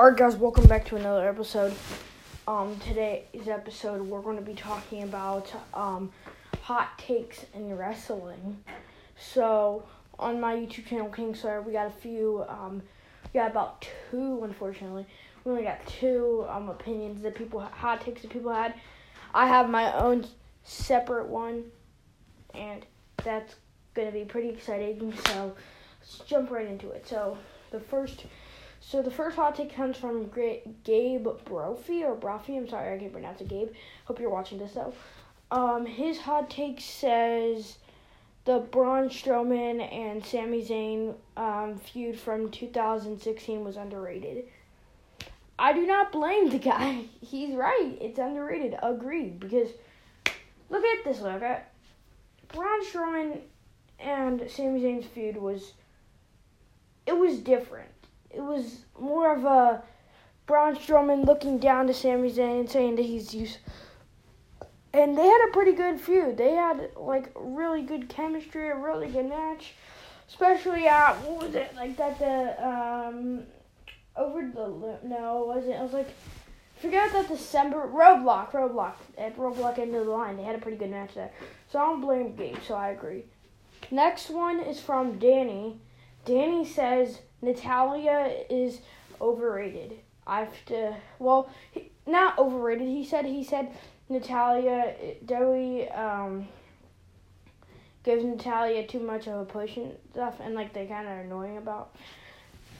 Alright guys, welcome back to another episode. Today's episode we're going to be talking about hot takes in wrestling. So on my YouTube channel Kingslayer, we got a few, we got about two, unfortunately. We only got two opinions that people, hot takes that people had. I have my own separate one, and that's going to be pretty exciting. So let's jump right into it. So the first hot take comes from Gabe Brophy, or Brophy. I'm sorry, I can't pronounce it, Gabe. Hope you're watching this, though. His hot take says the Braun Strowman and Sami Zayn feud from 2016 was underrated. I do not blame the guy. He's right. It's underrated. Agreed. Because look at this, look at Braun Strowman and Sami Zayn's feud was different. It was more of a Braun Strowman looking down to Sami Zayn, saying that he's useless. And they had a pretty good feud. They had, like, really good chemistry, a really good match. Especially, what was it? Like, that the, over the, no, it wasn't. I was like, forget that December, Roadblock. At Roadblock end of the line, they had a pretty good match there. So I don't blame Gabe, so I agree. Next one is from Danny. Danny says Natalia is overrated. Not overrated. He said Natalia, Doey gives Natalia too much of a push and stuff, and like they kind of annoying about.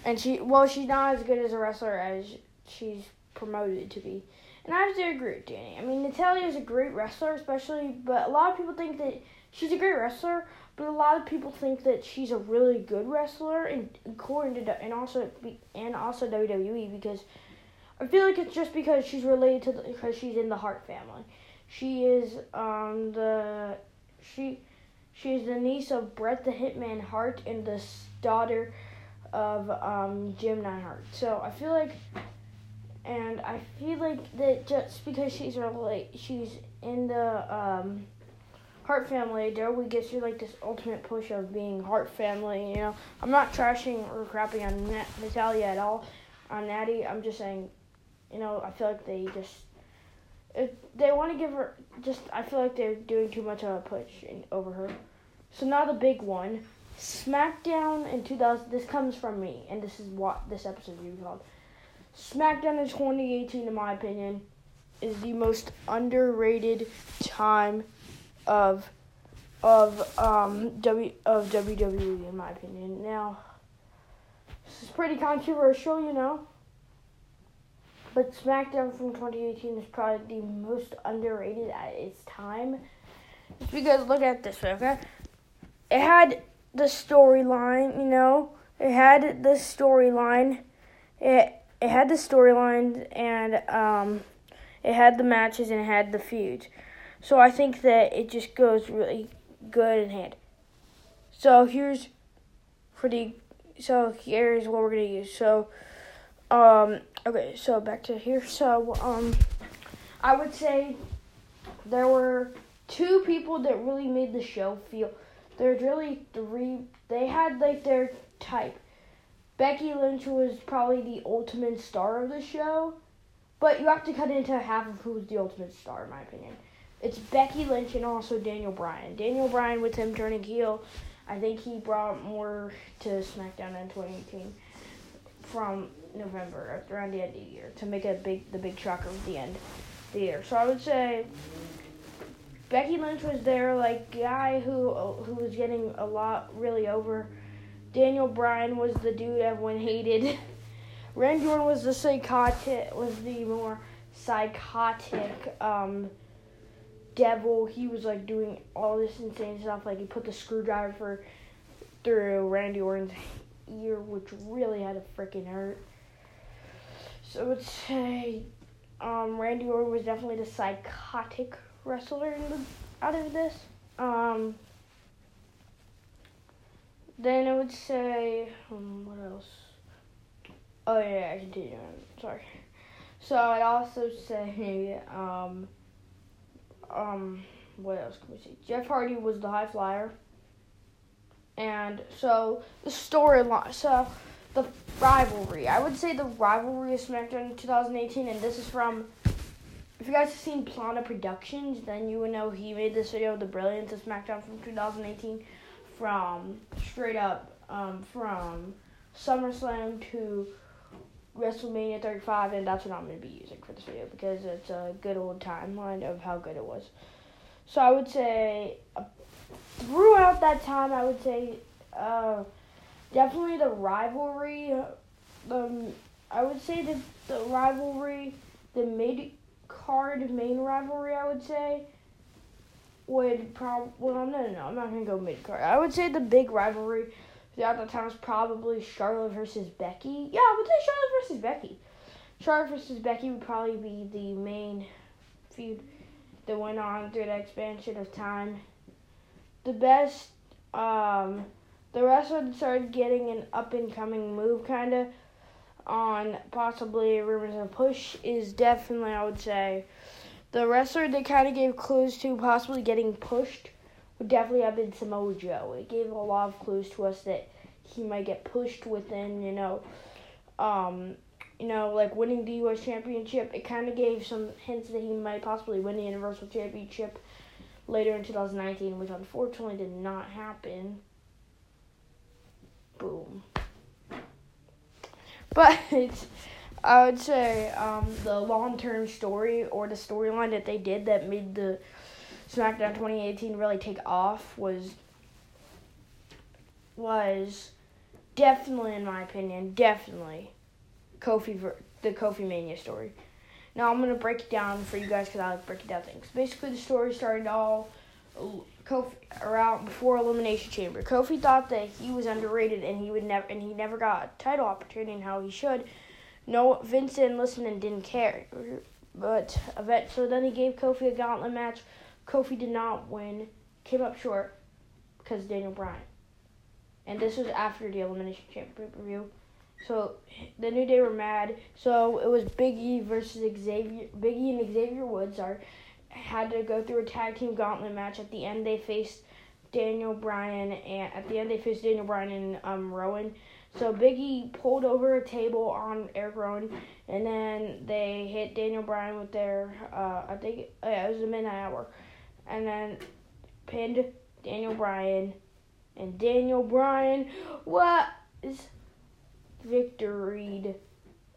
And she's not as good as a wrestler as she's promoted to be. And I have to agree with Danny. I mean, Natalia is a great wrestler, especially, but a lot of people think that she's a great wrestler. But a lot of people think that she's a really good wrestler, and according to and also WWE, because I feel like it's just because she's related to because she's in the Hart family. She is she's the niece of Bret the Hitman Hart and the daughter of Jim Neidhart. So I feel like that just because she's in the Hart family, Doey gets you like this ultimate push of being Hart family, you know. I'm not trashing or crapping on Natalia at all, on Natty. I'm just saying, you know, I feel like they want to give her, I feel like they're doing too much of a push over her. So now the big one, Smackdown in 2000, this comes from me, and this is what this episode is called. Smackdown in 2018, in my opinion, is the most underrated time of WWE, in my opinion. Now, this is pretty controversial, you know, but SmackDown from 2018 is probably the most underrated at its time. It's because, look at this, okay? It had the storyline, you know, it had the storyline, and, it had the matches, and it had the feuds. So I think that it just goes really good in hand. So here's what we're gonna use. So, okay. So back to here. So, I would say there were two people that really made the show feel. There's really three. They had like their type. Becky Lynch was probably the ultimate star of the show, but you have to cut into half of who's the ultimate star, in my opinion. It's Becky Lynch and also Daniel Bryan. Daniel Bryan, with him turning heel, I think he brought more to SmackDown in 2018 from November, around the end of the year, to make the big shocker at the end of the year. So I would say Becky Lynch was their like guy who was getting a lot really over. Daniel Bryan was the dude everyone hated. Randy Orton was the more psychotic. Devil, he was like doing all this insane stuff, like he put the screwdriver through Randy Orton's ear, which really had to freaking hurt. So I would say Randy Orton was definitely the psychotic wrestler out of this. Then I would say what else? Oh yeah, I continue on. Sorry. So I'd also say what else can we say? Jeff Hardy was the high flyer. And so, the storyline. So, the rivalry. I would say the rivalry of SmackDown in 2018, and this is from, if you guys have seen Plana Productions, then you would know he made this video of the brilliance of SmackDown from 2018, from straight up from SummerSlam to WrestleMania 35, and that's what I'm going to be using for this video because it's a good old timeline of how good it was. So I would say throughout that time, I would say definitely the rivalry. I would say the rivalry, the mid-card main rivalry, I would say, would probably, well, no, I'm not going to go mid-card. I would say the big rivalry throughout the time was probably Charlotte versus Becky. Yeah, I would say Charlotte versus Becky. Charlotte versus Becky would probably be the main feud that went on through the expansion of time. The best, the wrestling started getting an up-and-coming move, kind of, on possibly rumors of push is definitely, I would say, the wrestler they kind of gave clues to possibly getting pushed would definitely have been Samoa Joe. It gave a lot of clues to us that he might get pushed within, like winning the U.S. Championship. It kind of gave some hints that he might possibly win the Universal Championship later in 2019, which unfortunately did not happen. Boom. But I would say the long-term story or the storyline that they did that made the SmackDown 2018 really take off was definitely, in my opinion, the Kofi Mania story. Now I'm going to break it down for you guys because I like breaking down things. Basically, the story started all Kofi around before Elimination Chamber. Kofi thought that he was underrated and he never got a title opportunity and how he should. No, Vince didn't listen and didn't care. But so then he gave Kofi a gauntlet match. Kofi did not win, came up short because of Daniel Bryan. And this was after the Elimination Chamber pay-per-view. So the New Day were mad. So it was Big E and Xavier Woods had to go through a tag team gauntlet match. At the end, they faced Daniel Bryan and Rowan. So Big E pulled over a table on Eric Rowan, and then they hit Daniel Bryan with their it was the midnight hour, and then pinned Daniel Bryan, and Daniel Bryan was victoried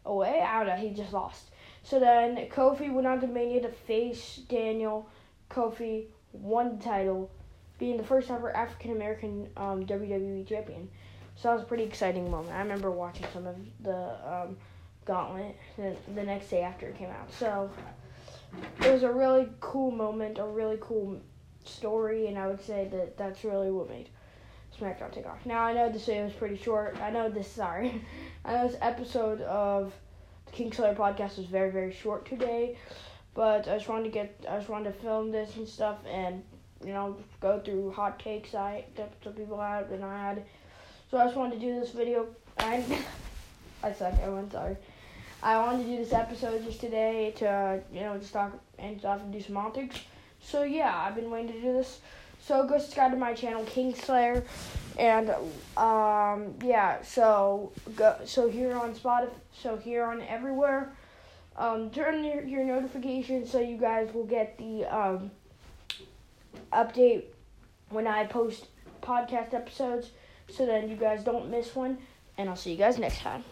away. I don't know. He just lost. So then Kofi went on to Mania to face Daniel. Kofi won the title, being the first ever African-American WWE champion. So that was a pretty exciting moment. I remember watching some of the gauntlet the next day after it came out. So it was a really cool moment, a really cool story, and I would say that that's really what made SmackDown take off. Now, I know this video is pretty short. I know this episode of the Kingslayer podcast was very, very short today, but I just wanted to film this and stuff and, go through hot takes some people had and I had. So I just wanted to do this video. I suck, everyone, sorry. I wanted to do this episode just today to, just talk and stuff and do some optics. So, yeah, I've been waiting to do this. So, go subscribe to my channel, Kingslayer. And, here on everywhere. Turn your notifications so you guys will get the update when I post podcast episodes. So then you guys don't miss one, and I'll see you guys next time.